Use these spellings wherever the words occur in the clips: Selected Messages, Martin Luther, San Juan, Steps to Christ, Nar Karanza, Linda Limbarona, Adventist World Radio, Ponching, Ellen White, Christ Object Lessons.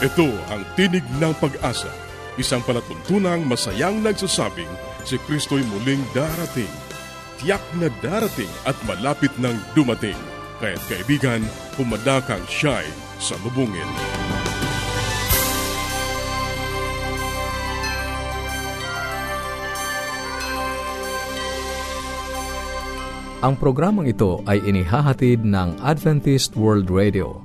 Ito ang tinig ng pag-asa, isang palatuntunang masayang nagsasabing si Kristo'y muling darating. Tiyak na darating at malapit nang dumating. Kaya't kaibigan, pumadakang siya'y salubungin. Ang programang ito ay inihahatid ng Adventist World Radio.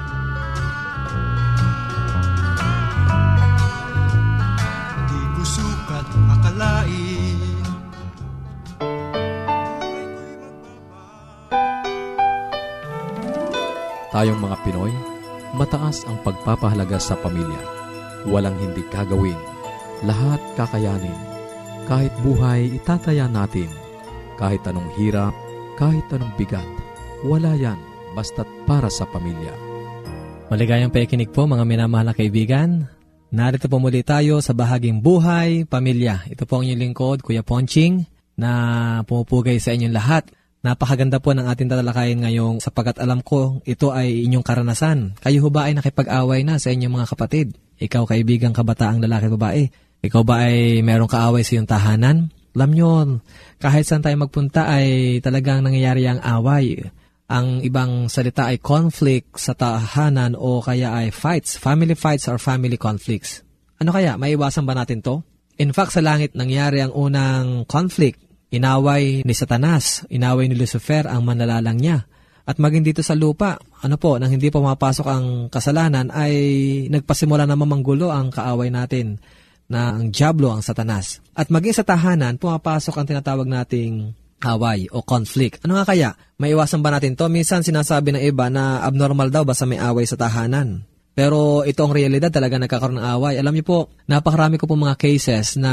Di ko sukat akalain. Tayong mga Pinoy, mataas ang pagpapahalaga sa pamilya. Walang hindi kagawin, lahat kakayanin. Kahit buhay, itataya natin. Kahit anong hirap, kahit anong bigat, wala yan basta't para sa pamilya. Maligayang pakikinig po mga minamahal na kaibigan. Narito po muli tayo sa bahaging Buhay Pamilya. Ito po ang inyong lingkod, Kuya Ponching, na pumupugay sa inyong lahat. Napakaganda po ng ating tatalakayin ngayong sapagkat alam ko ito ay inyong karanasan. Kayo ho ba ay nakipag-away na sa inyong mga kapatid? Ikaw kaibigang kabataang lalaki babae, ikaw ba ay merong kaaway sa iyong tahanan? Alam nyo, kahit saan tayo magpunta ay talagang nangyayari ang away. Ang ibang salita ay conflict sa tahanan o kaya ay fights, family fights or family conflicts. Ano kaya? Maiwasan ba natin to? In fact, sa langit nangyari ang unang conflict. Inaway ni Satanas, inaway ni Lucifer ang manlalalang niya. At maging dito sa lupa, ano po, nang hindi pa mapasok ang kasalanan ay nagpasimula na mamanggulo ang kaaway natin na ang Diablo, ang Satanas. At maging sa tahanan, pumapasok ang tinatawag nating away o conflict. Ano nga kaya? Maiwasan ba natin to? Minsan sinasabi ng iba na abnormal daw basta may away sa tahanan. Pero itong realidad talaga nagkakaroon ng away. Alam niyo po, napakarami ko po mga cases na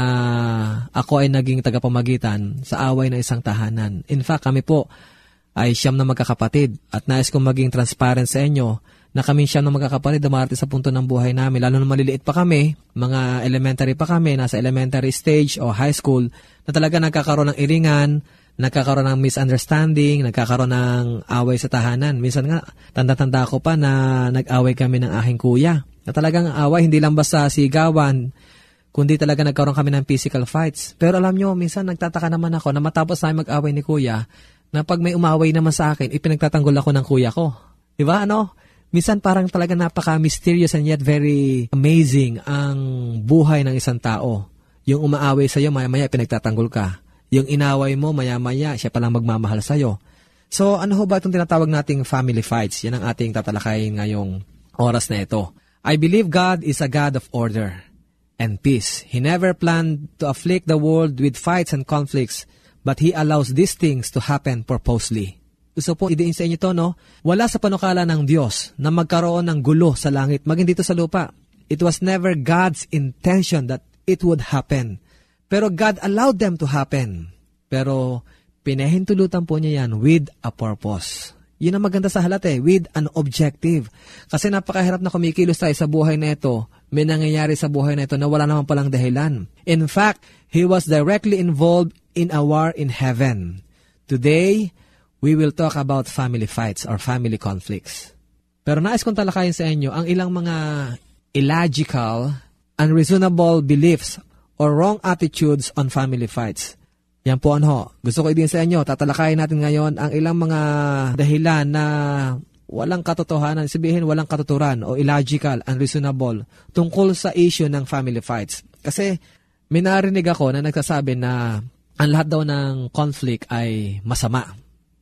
ako ay naging tagapamagitan sa away ng isang tahanan. In fact, kami po ay siyam na magkakapatid at nais kong maging transparent sa inyo na kami siyam na magkakapatid dumarating sa punto ng buhay namin. Lalo na maliliit pa kami, mga elementary pa kami, nasa elementary stage o high school, na talaga nagkakaroon ng iringan, nagkakaroon ng misunderstanding, nagkakaroon ng away sa tahanan. Minsan nga, tanda-tanda ko pa na nag-away kami ng aking kuya. Na talagang away, hindi lang basta sigawan, kundi talaga nagkaroon kami ng physical fights. Pero alam nyo, minsan nagtataka naman ako na matapos namin mag-away ni kuya, na pag may umaway naman sa akin, ipinagtatanggol ako ng kuya ko. Diba, ano? Minsan parang talaga napaka-mysterious and yet very amazing ang buhay ng isang tao. Yung umaaway sa'yo, maya-maya pinagtatanggol ka. Yung inaway mo, maya-maya, siya palang magmamahal sa'yo. So, ano ho ba itong tinatawag nating family fights? Yan ang ating tatalakayin ngayong oras na ito. I believe God is a God of order and peace. He never planned to afflict the world with fights and conflicts, but He allows these things to happen purposely. Gusto po idiin sa inyo to, no? Wala sa panukala ng Diyos na magkaroon ng gulo sa langit, maging dito sa lupa. It was never God's intention that it would happen. Pero God allowed them to happen. Pero pinahintulutan po niya yan with a purpose. Yun ang maganda sa halat eh, with an objective. Kasi napakahirap na kumikilos tayo sa buhay na ito. May nangyayari sa buhay na ito na wala naman palang dahilan. In fact, he was directly involved in a war in heaven. Today, we will talk about family fights or family conflicts. Pero nais kong talakayin sa inyo ang ilang mga illogical, unreasonable beliefs or wrong attitudes on family fights. Yan po ano. Gusto ko i-din sa inyo, tatalakayin natin ngayon ang ilang mga dahilan na walang katotohanan, sabihin walang katuturan o illogical, unreasonable tungkol sa issue ng family fights. Kasi may narinig ako na nagsasabi na ang lahat daw ng conflict ay masama.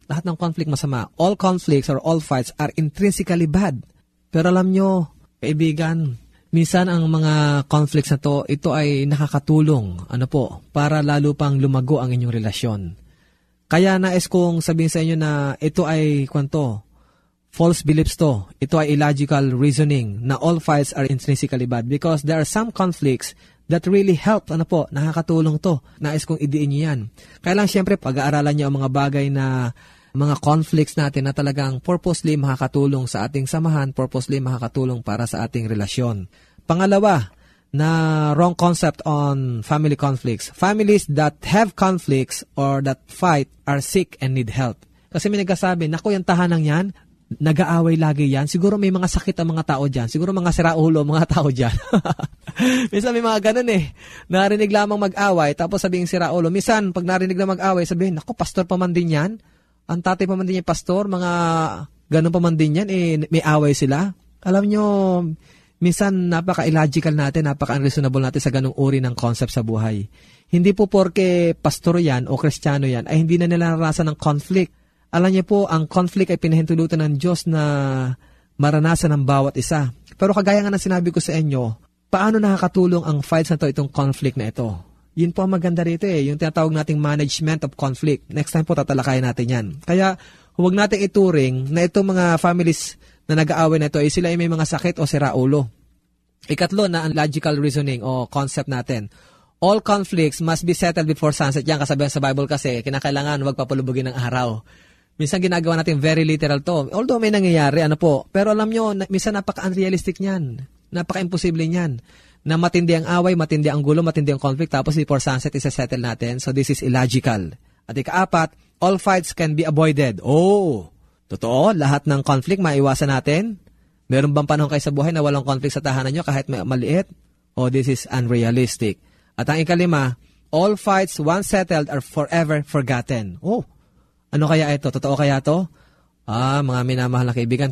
Lahat ng conflict masama. All conflicts or all fights are intrinsically bad. Pero alam nyo, kaibigan, minsan ang mga conflicts na to, ito ay nakakatulong, ano po, para lalo pang lumago ang inyong relasyon. Kaya nais kong sabihin sa inyo na ito ay kwanto, false beliefs to. Ito ay illogical reasoning na all fights are intrinsically bad because there are some conflicts that really help. Ano po, nakakatulong to. Nais kong idiin niyo yan. Kaya lang siyempre pag-aaralan niyo ang mga bagay na mga conflicts natin na talagang purposely makakatulong sa ating samahan, purposely makakatulong para sa ating relasyon. Pangalawa na wrong concept on family conflicts. Families that have conflicts or that fight are sick and need help. Kasi may nagsasabi, naku yung tahanang yan, nag-aaway lagi yan. Siguro may mga sakit ang mga tao dyan. Siguro mga siraulo mga tao dyan. Minsan may mga ganun eh. Narinig lamang mag-away, tapos sabihin siraulo. Minsan, pag narinig na mag-away, sabihin, naku, pastor pa man din yan. Ang tatay pa man din yan, pastor. Mga ganun pa man din yan, eh, may away sila. Alam nyo, minsan napaka-illogical natin, napaka-unreasonable natin sa ganung uri ng concept sa buhay. Hindi po porke pastor yan o kristyano yan, ay hindi na nila naranasan ng conflict. Alam niyo po, ang conflict ay pinahintulutan ng Diyos na maranasan ng bawat isa. Pero kagaya nga ng sinabi ko sa inyo, paano nakakatulong ang fights na ito, itong conflict na ito? Yun po ang maganda rito eh, yung tinatawag nating management of conflict. Next time po tatalakayin natin yan. Kaya huwag natin ituring na itong mga families na nag-aaway na ito, eh, sila ay may mga sakit o siraulo. Ikatlo na logical reasoning o concept natin. All conflicts must be settled before sunset. Yan kasabihan sa Bible kasi, kinakailangan huwag papalubugin ng araw. Minsan ginagawa natin very literal to. Although may nangyayari, ano po. Pero alam nyo, minsan napaka-unrealistic niyan. Napaka-imposible niyan. Na matindi ang away, matindi ang gulo, matindi ang conflict. Tapos before sunset, isa-settle natin. So this is illogical. At ika-apat, all fights can be avoided. Oh, totoo? Lahat ng conflict, maiwasan natin? Meron bang panahon kayo sa buhay na walang conflict sa tahanan nyo kahit may maliit? Oh, this is unrealistic. At ang ikalima, all fights once settled are forever forgotten. Oh, ano kaya ito? Totoo kaya ito? Ah, mga minamahal na kaibigan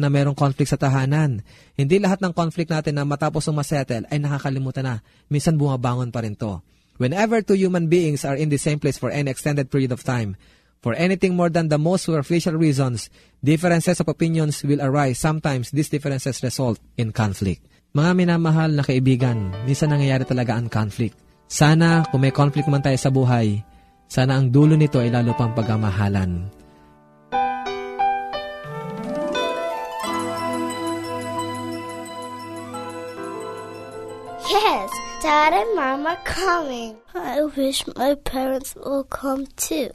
na mayroong conflict sa tahanan. Hindi lahat ng conflict natin na matapos umasettle ay nakakalimutan na. Minsan bumabangon pa rin to. Whenever two human beings are in the same place for any extended period of time, for anything more than the most superficial reasons, differences of opinions will arise. Sometimes these differences result in conflict. Mga minamahal na kaibigan, minsan nangyayari talaga ang conflict. Sana kung may conflict man tayo sa buhay, sana ang dulo nito ay lalo pang pagmamahalan. Yes, Dad and Mom are coming. I wish my parents will come too.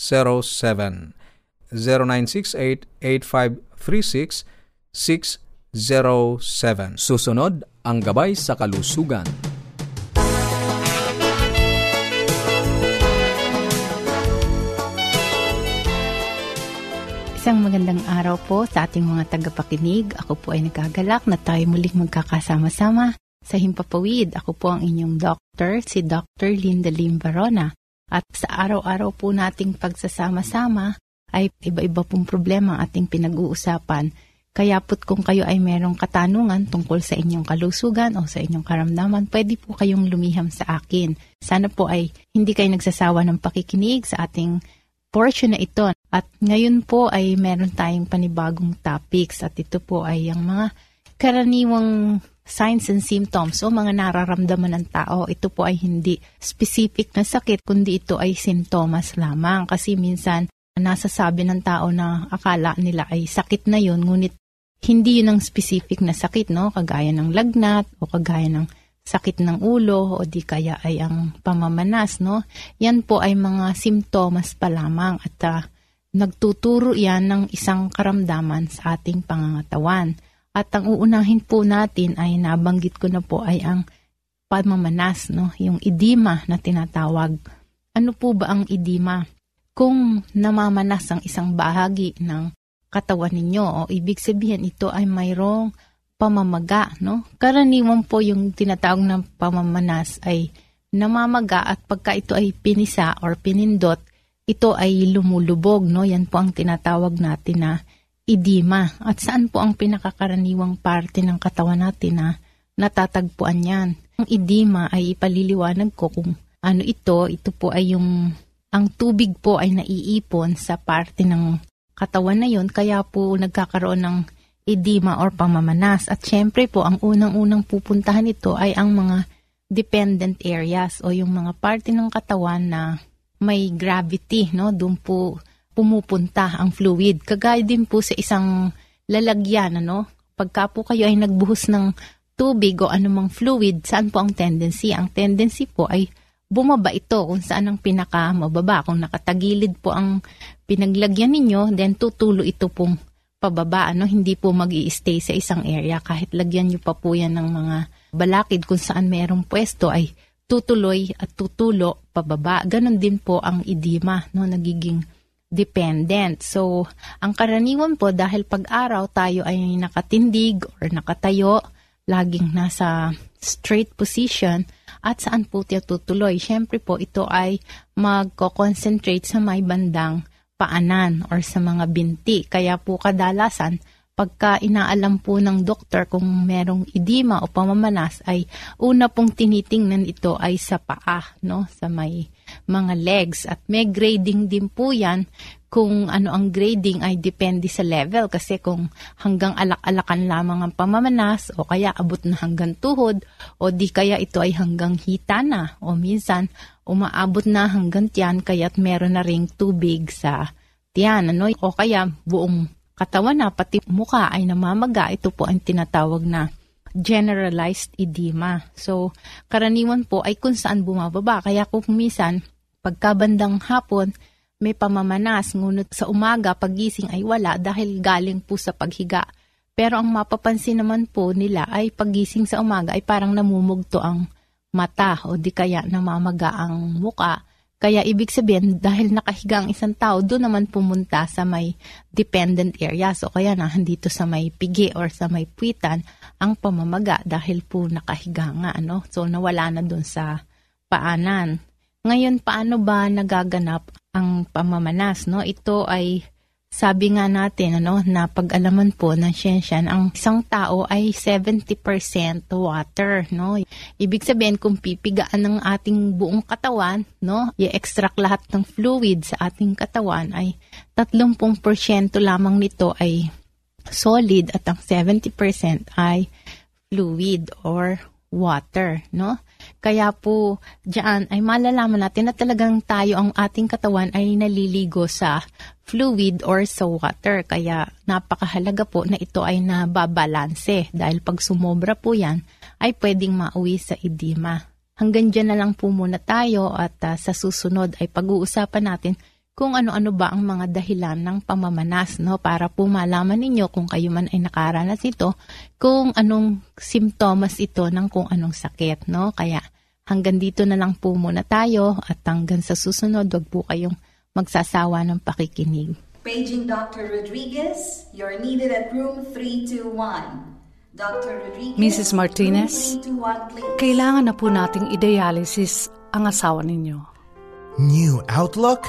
0968-8536-607 0907. Susunod ang Gabay sa Kalusugan. Isang magandang araw po sa ating mga tagapakinig. Ako po ay nagagalak na tayo muling magkakasama-sama sa Himpapawid. Ako po ang inyong doctor, si Dr. Linda Limbarona. At sa araw-araw po nating pagsasama-sama ay iba-iba pong problema ang ating pinag-uusapan. Kaya po't kung kayo ay merong katanungan tungkol sa inyong kalusugan o sa inyong karamdaman, pwede po kayong lumiham sa akin. Sana po ay hindi kayo nagsasawa ng pakikinig sa ating portion na ito. At ngayon po ay meron tayong panibagong topics at ito po ay ang mga karaniwang signs and symptoms o mga nararamdaman ng tao. Ito po ay hindi specific na sakit kundi ito ay sintomas lamang kasi minsan nasasabi ng tao na akala nila ay sakit na yun ngunit hindi yun ang specific na sakit, no? Kagaya ng lagnat o kagaya ng sakit ng ulo o di kaya ay ang pamamanas, no? Yan po ay mga simptomas pa lamang at nagtuturo yan ng isang karamdaman sa ating pangangatawan. At ang uunahin po natin ay nabanggit ko na po ay ang pamamanas, no? Yung edema na tinatawag. Ano po ba ang edema? Kung namamanas ang isang bahagi ng katawan ninyo, o ibig sabihin ito ay mayroong pamamaga, no? Karaniwan po yung tinatawag na pamamanas ay namamaga at pagka ito ay pinisa or pinindot, ito ay lumulubog, no? Yan po ang tinatawag natin na edema. At saan po ang pinakakaraniwang parte ng katawan natin na natatagpuan yan? Ang edema ay ipaliliwanag ko kung ano ito po ay yung ang tubig po ay naiipon sa parte ng katawan na yun, kaya po nagkakaroon ng edema or pamamanas. At syempre po, ang unang-unang pupuntahan ito ay ang mga dependent areas o yung mga parte ng katawan na may gravity, no? Doon po pumupunta ang fluid. Kagaya din po sa isang lalagyan, ano? Pagka po kayo ay nagbuhos ng tubig o anumang fluid, saan po ang tendency? Ang tendency po ay bumaba ito kung saan ang pinakamababa. Kung nakatagilid po ang pinaglagyan ninyo, then tutulo ito pong pababa. Ano? Hindi po mag-i-stay sa isang area. Kahit lagyan nyo pa po yan ng mga balakid kung saan mayroong pwesto ay tutuloy at tutulo pababa. Ganon din po ang edema, no? Nagiging dependent. So, ang karaniwan po dahil pag-araw tayo ay nakatindig or nakatayo, laging nasa straight position, at saan po tiya tutuloy? Siyempre po, ito ay magko-concentrate sa may bandang paanan or sa mga binti. Kaya po kadalasan, pagka inaalam po ng doktor kung merong edema o pamamanas, ay una pong tinitingnan ito ay sa paa, no? Sa may mga legs. At may grading din po yan. Kung ano ang grading ay depende sa level. Kasi kung hanggang alak-alakan lamang ang pamamanas o kaya abot na hanggang tuhod o di kaya ito ay hanggang hita na o minsan umaabot na hanggang tiyan kaya't meron na ring tubig sa tiyan. Ano? O kaya buong katawan na pati muka ay namamaga. Ito po ang tinatawag na generalized edema. So, karaniwan po ay kung saan bumababa. Kaya kung minsan, pagkabandang hapon, may pamamanas, ngunit sa umaga, pagising ay wala dahil galing po sa paghiga. Pero ang mapapansin naman po nila ay pagising sa umaga ay parang namumugto ang mata o di kaya namamaga ang muka. Kaya ibig sabihin, dahil nakahiga ang isang tao, doon naman pumunta sa may dependent areas o kaya na dito sa may pigi or sa may puwitan ang pamamaga dahil po nakahiga nga. Ano? So nawala na doon sa paanan. Ngayon, paano ba nagaganap ang pamamanas? No? Ito ay sabi nga natin, ano, na pag-alaman po ng siyensya, ang isang tao ay 70% water. No? Ibig sabihin, kung pipigaan ng ating buong katawan, no, i-extract lahat ng fluid sa ating katawan, ay 30% lamang nito ay solid at ang 70% ay fluid or water, no? Kaya po, diyan ay malalaman natin na talagang tayo ang ating katawan ay naliligo sa fluid or sa water. Kaya napakahalaga po na ito ay nababalanse dahil pag sumobra po yan ay pwedeng mauwi sa edema. Hanggang dyan na lang po muna tayo at sa susunod ay pag-uusapan natin kung ano-ano ba ang mga dahilan ng pamamanas, no? Para po malaman ninyo kung kayo man ay nakaranas ito, kung anong simptomas ito ng kung anong sakit, no? Kaya hanggang dito na lang po muna tayo at hanggang sa susunod, wag po kayong magsasawa ng pakikinig. Paging Dr. Rodriguez, you're needed at room 321. Dr. Rodriguez, Mrs. Martinez, kailangan na po nating i-dialysis ang asawa ninyo. New outlook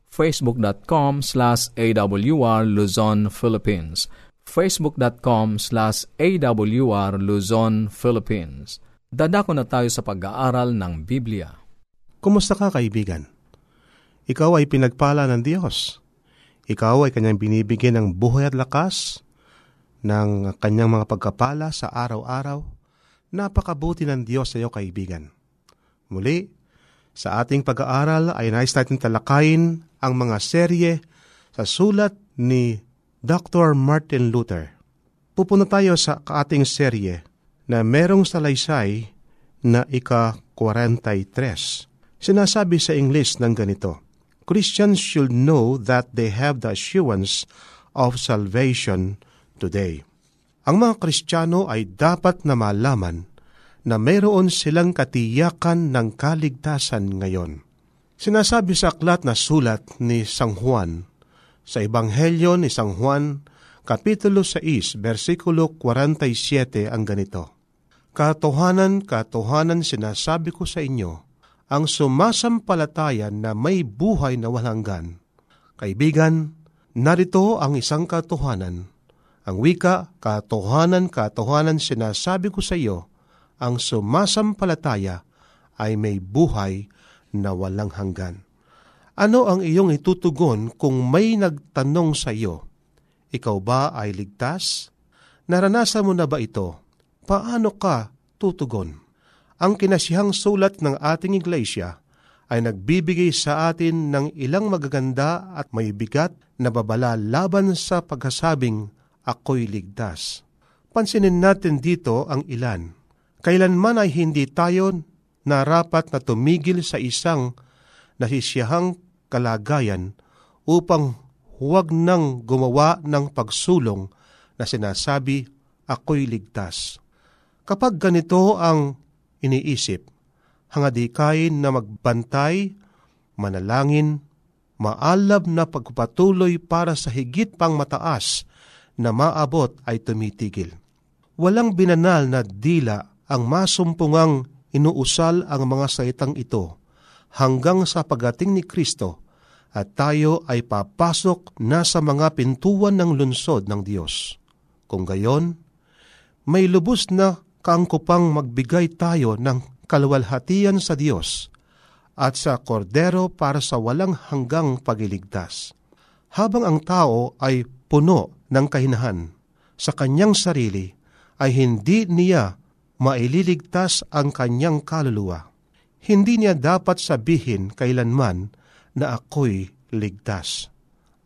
facebook.com/awr Luzon, Philippines facebook.com/awr Luzon, Philippines. Dadako na tayo sa pag-aaral ng Biblia. Kumusta ka, kaibigan? Ikaw ay pinagpala ng Diyos. Ikaw ay Kanyang binibigyan ng buhay at lakas, ng Kanyang mga pagkapala sa araw-araw. Napakabuti ng Diyos sa iyo, kaibigan. Muli, sa ating pag-aaral ay nais natin talakayin ang mga serye sa sulat ni Dr. Martin Luther. Pupunta tayo sa ating serye na merong salaysay na ika-43. Sinasabi sa English ng ganito, Christians should know that they have the assurance of salvation today. Ang mga Kristiyano ay dapat na malaman na mayroon silang katiyakan ng kaligtasan ngayon. Sinasabi sa aklat na sulat ni San Juan, sa Ebanghelyo ni San Juan, Kapitulo 6, versikulo 47 ang ganito, Katotohanan, katotohanan sinasabi ko sa inyo, ang sumasampalatayan na may buhay na walang hanggan. Kaibigan, narito ang isang katotohanan. Ang wika, katotohanan, katotohanan sinasabi ko sa iyo, ang sumasampalataya ay may buhay na walang hanggan. Ano ang iyong itutugon kung may nagtanong sa iyo, ikaw ba ay ligtas? Naranasan mo na ba ito? Paano ka tutugon? Ang kinasihang sulat ng ating iglesia ay nagbibigay sa atin ng ilang magaganda at may bigat na babala laban sa pagsasabing, ako'y ligtas. Pansinin natin dito ang ilan. Kailanman ay hindi tayo narapat na tumigil sa isang nasisiyahang kalagayan upang huwag nang gumawa ng pagsulong na sinasabi, ako'y ligtas. Kapag ganito ang iniisip, hangadikain na magbantay, manalangin, maalab na pagpatuloy para sa higit pang mataas na maabot ay tumitigil. Walang binanal na dila ang masumpungang inuusal ang mga salitang ito hanggang sa pagdating ni Kristo, at tayo ay papasok na sa mga pintuan ng lungsod ng Diyos. Kung gayon, may lubos na kaangkupang magbigay tayo ng kaluwalhatian sa Diyos at sa Kordero para sa walang hanggang pagliligtas. Habang ang tao ay puno ng kahinahan sa kanyang sarili, ay hindi niya maililigtas ang kanyang kaluluwa. Hindi niya dapat sabihin kailanman na ako'y ligtas.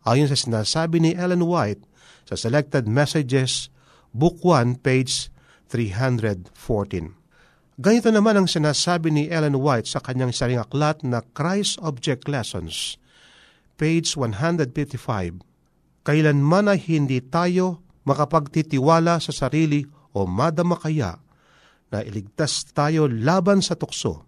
Ayon sa sinasabi ni Ellen White sa Selected Messages, Book 1, page 314. Ganito naman ang sinasabi ni Ellen White sa kanyang saring aklat na Christ Object Lessons, page 155. Kailanman ay hindi tayo makapagtitiwala sa sarili o madamakaya na iligtas tayo laban sa tukso.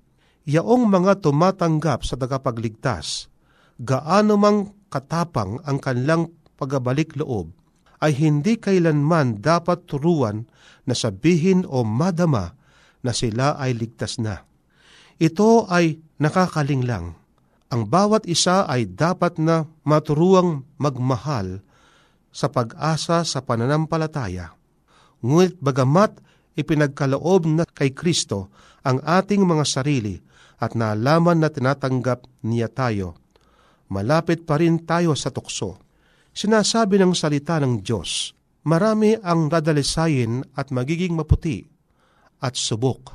Yaong mga tumatanggap sa tagapagligtas, gaano mang katapang ang kanilang pagbabalik-loob ay hindi kailanman dapat turuan na sabihin o madama na sila ay ligtas na. Ito ay nakakalinglang. Ang bawat isa ay dapat na maturuang magmahal sa pag-asa sa pananampalataya. Ngunit bagamat ipinagkaloob na kay Kristo ang ating mga sarili at naalaman na tinatanggap niya tayo, malapit pa rin tayo sa tukso. Sinasabi ng salita ng Diyos, marami ang dadalisayin at magiging maputi at subok.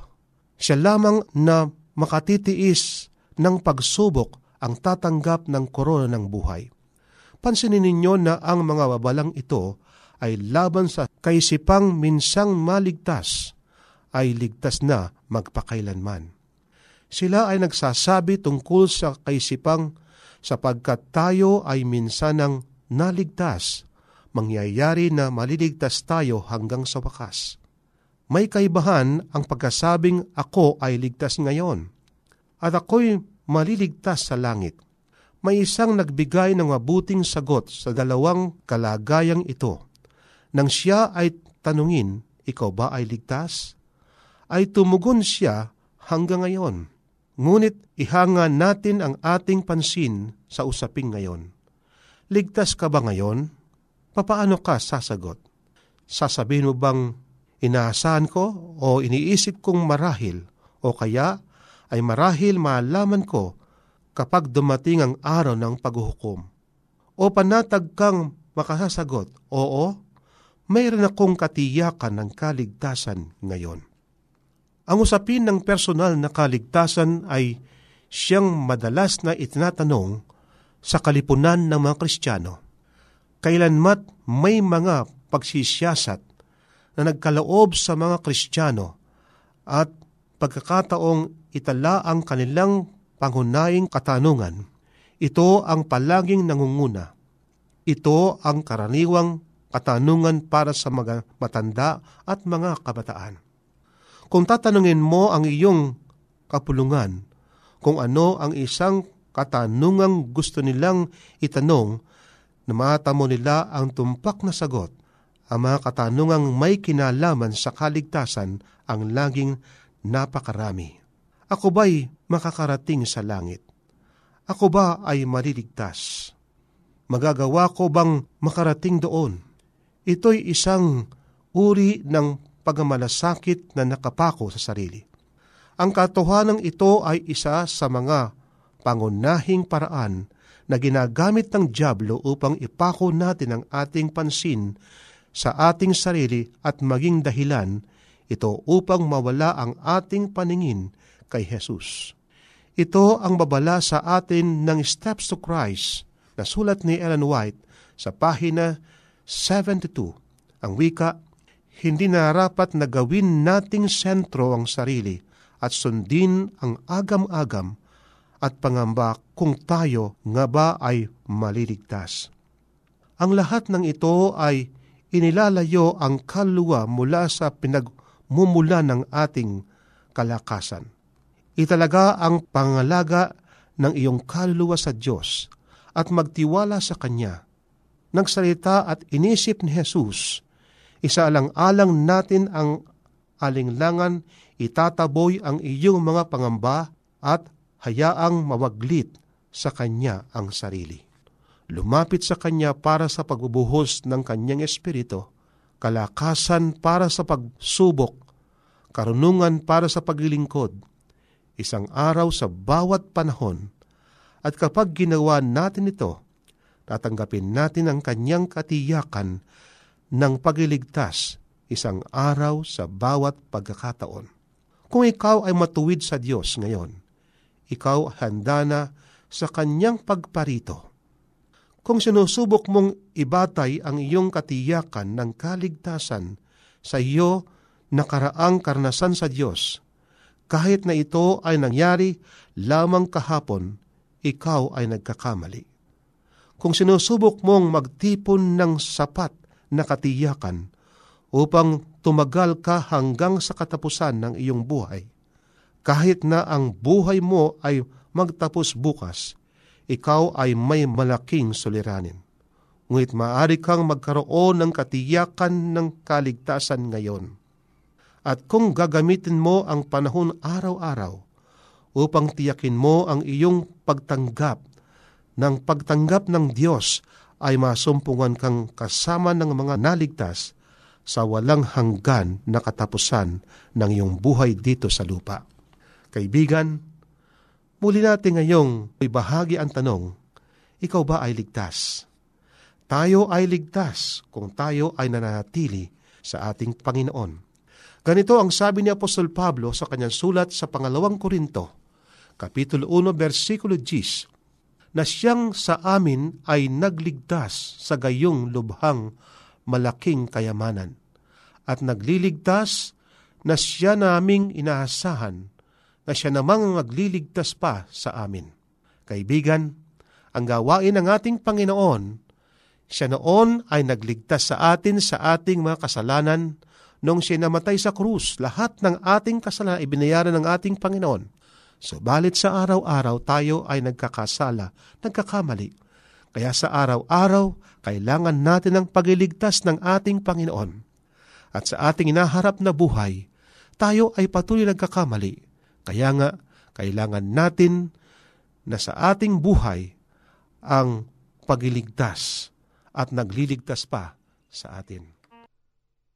Siya lamang na makatitiis ng pagsubok ang tatanggap ng korona ng buhay. Pansinin ninyo na ang mga babalang ito ay laban sa kaisipang minsang maligtas, ay ligtas na magpakailanman. Sila ay nagsasabi tungkol sa kaisipang sapagkat tayo ay minsanang naligtas, mangyayari na maliligtas tayo hanggang sa wakas. May kaibahan ang pagkasabing ako ay ligtas ngayon at ako'y maliligtas sa langit. May isang nagbigay ng mabuting sagot sa dalawang kalagayang ito. Nang siya ay tanungin, ikaw ba ay ligtas? Ay tumugon siya hanggang ngayon. Ngunit ihanga natin ang ating pansin sa usaping ngayon. Ligtas ka ba ngayon? Papaano ka sasagot? Sasabihin mo bang inaasahan ko o iniisip kong marahil o kaya ay marahil maalaman ko kapag dumating ang araw ng paghuhukom? O panatag kang makasasagot, oo, mayroon akong katiyakan ng kaligtasan ngayon. Ang usapin ng personal na kaligtasan ay siyang madalas na itinatanong sa kalipunan ng mga Kristiyano. Kailanmat may mga pagsisiyasat na nagkaloob sa mga Kristiyano at pagkakataong itala ang kanilang pangunahing katanungan. Ito ang palaging nangunguna. Ito ang karaniwang katanungan para sa mga matanda at mga kabataan. Kung tatanungin mo ang iyong kapulungan kung ano ang isang katanungang gusto nilang itanong, namatamo nila ang tumpak na sagot. Ang mga katanungang may kinalaman sa kaligtasan ang laging napakarami. Ako ba'y makakarating sa langit? Ako ba ay maliligtas? Magagawa ko bang makarating doon? Ito'y isang uri ng pagmamalasakit na nakapako sa sarili. Ang katotohanan ito ay isa sa mga pangunahing paraan na ginagamit ng Diablo upang ipako natin ang ating pansin sa ating sarili at maging dahilan ito upang mawala ang ating paningin kay Jesus. Ito ang babala sa atin ng Steps to Christ na sulat ni Ellen White sa pahina 72, ang wika, hindi narapat na gawin nating sentro ang sarili at sundin ang agam-agam at pangamba kung tayo nga ba ay maliligtas. Ang lahat ng ito ay inilalayo ang kaluluwa mula sa pinagmumula ng ating kalakasan. Italaga ang pangalaga ng iyong kaluluwa sa Diyos at magtiwala sa Kanya. Nagsalita at inisip ni Jesus, isaalang-alang natin ang alinlangan, itataboy ang iyong mga pangamba at hayaang mawaglit sa Kanya ang sarili. Lumapit sa Kanya para sa pagbubuhos ng Kanyang Espiritu, kalakasan para sa pagsubok, karunungan para sa paglilingkod, isang araw sa bawat panahon. At kapag ginawa natin ito, tatanggapin natin ang Kanyang katiyakan ng pagliligtas isang araw sa bawat pagkakataon. Kung ikaw ay matuwid sa Diyos ngayon, ikaw handa na sa Kanyang pagparito. Kung sinusubok mong ibatay ang iyong katiyakan ng kaligtasan sa iyo nakaraang karanasan sa Diyos, kahit na ito ay nangyari lamang kahapon, ikaw ay nagkakamali. Kung sinusubok mong magtipon ng sapat na katiyakan upang tumagal ka hanggang sa katapusan ng iyong buhay, kahit na ang buhay mo ay magtapos bukas, ikaw ay may malaking suliranin. Ngunit maaari kang magkaroon ng katiyakan ng kaligtasan ngayon. At kung gagamitin mo ang panahon araw-araw upang tiyakin mo ang iyong pagtanggap ng Diyos, ay masumpungan kang kasama ng mga naligtas sa walang hanggan na katapusan ng iyong buhay dito sa lupa. Kaibigan, muli natin ngayong ibahagi ang tanong, ikaw ba ay ligtas? Tayo ay ligtas kung tayo ay nananatili sa ating Panginoon. Ganito ang sabi ni Apostol Pablo sa kanyang sulat sa pangalawang Korinto, Kapitulo 1, versikulo 10, na siyang sa amin ay nagligtas sa gayong lubhang malaking kayamanan, at nagliligtas na siya naming inaasahan, na siya namang nagliligtas pa sa amin. Kaibigan, ang gawain ng ating Panginoon, siya noon ay nagligtas sa atin sa ating mga kasalanan. Nung siya namatay sa krus, lahat ng ating kasalanan ay binayaran ng ating Panginoon. Subalit sa araw-araw tayo ay nagkakasala, nagkakamali. Kaya sa araw-araw, kailangan natin ang pagliligtas ng ating Panginoon. At sa ating inaharap na buhay, tayo ay patuloy nagkakamali. Kaya nga, kailangan natin na sa ating buhay ang pagliligtas at nagliligtas pa sa atin.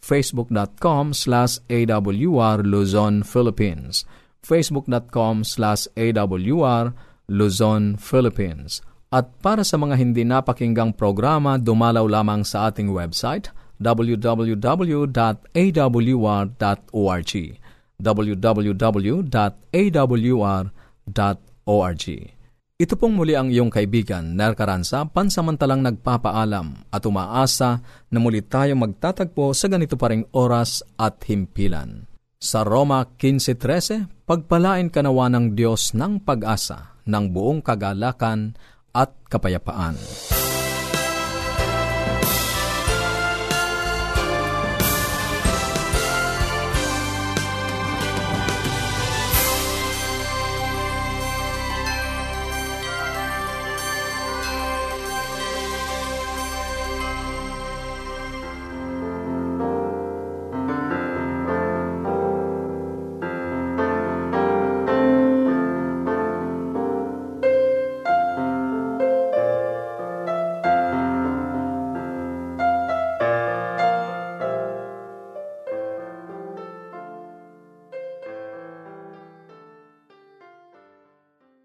facebook.com/AWR Luzon, Philippines. facebook.com/AWR Luzon, Philippines. At para sa mga hindi napakinggang programa, dumalaw lamang sa ating website, www.awr.org. www.awr.org. Ito pong muli ang iyong kaibigan, Nar Karanza, pansamantalang nagpapaalam at umaasa na muli tayo magtatagpo sa ganito pa ring oras at himpilan. Sa Roma 15:13, pagpalain ka nawa ng Diyos ng pag-asa, ng buong kagalakan at kapayapaan.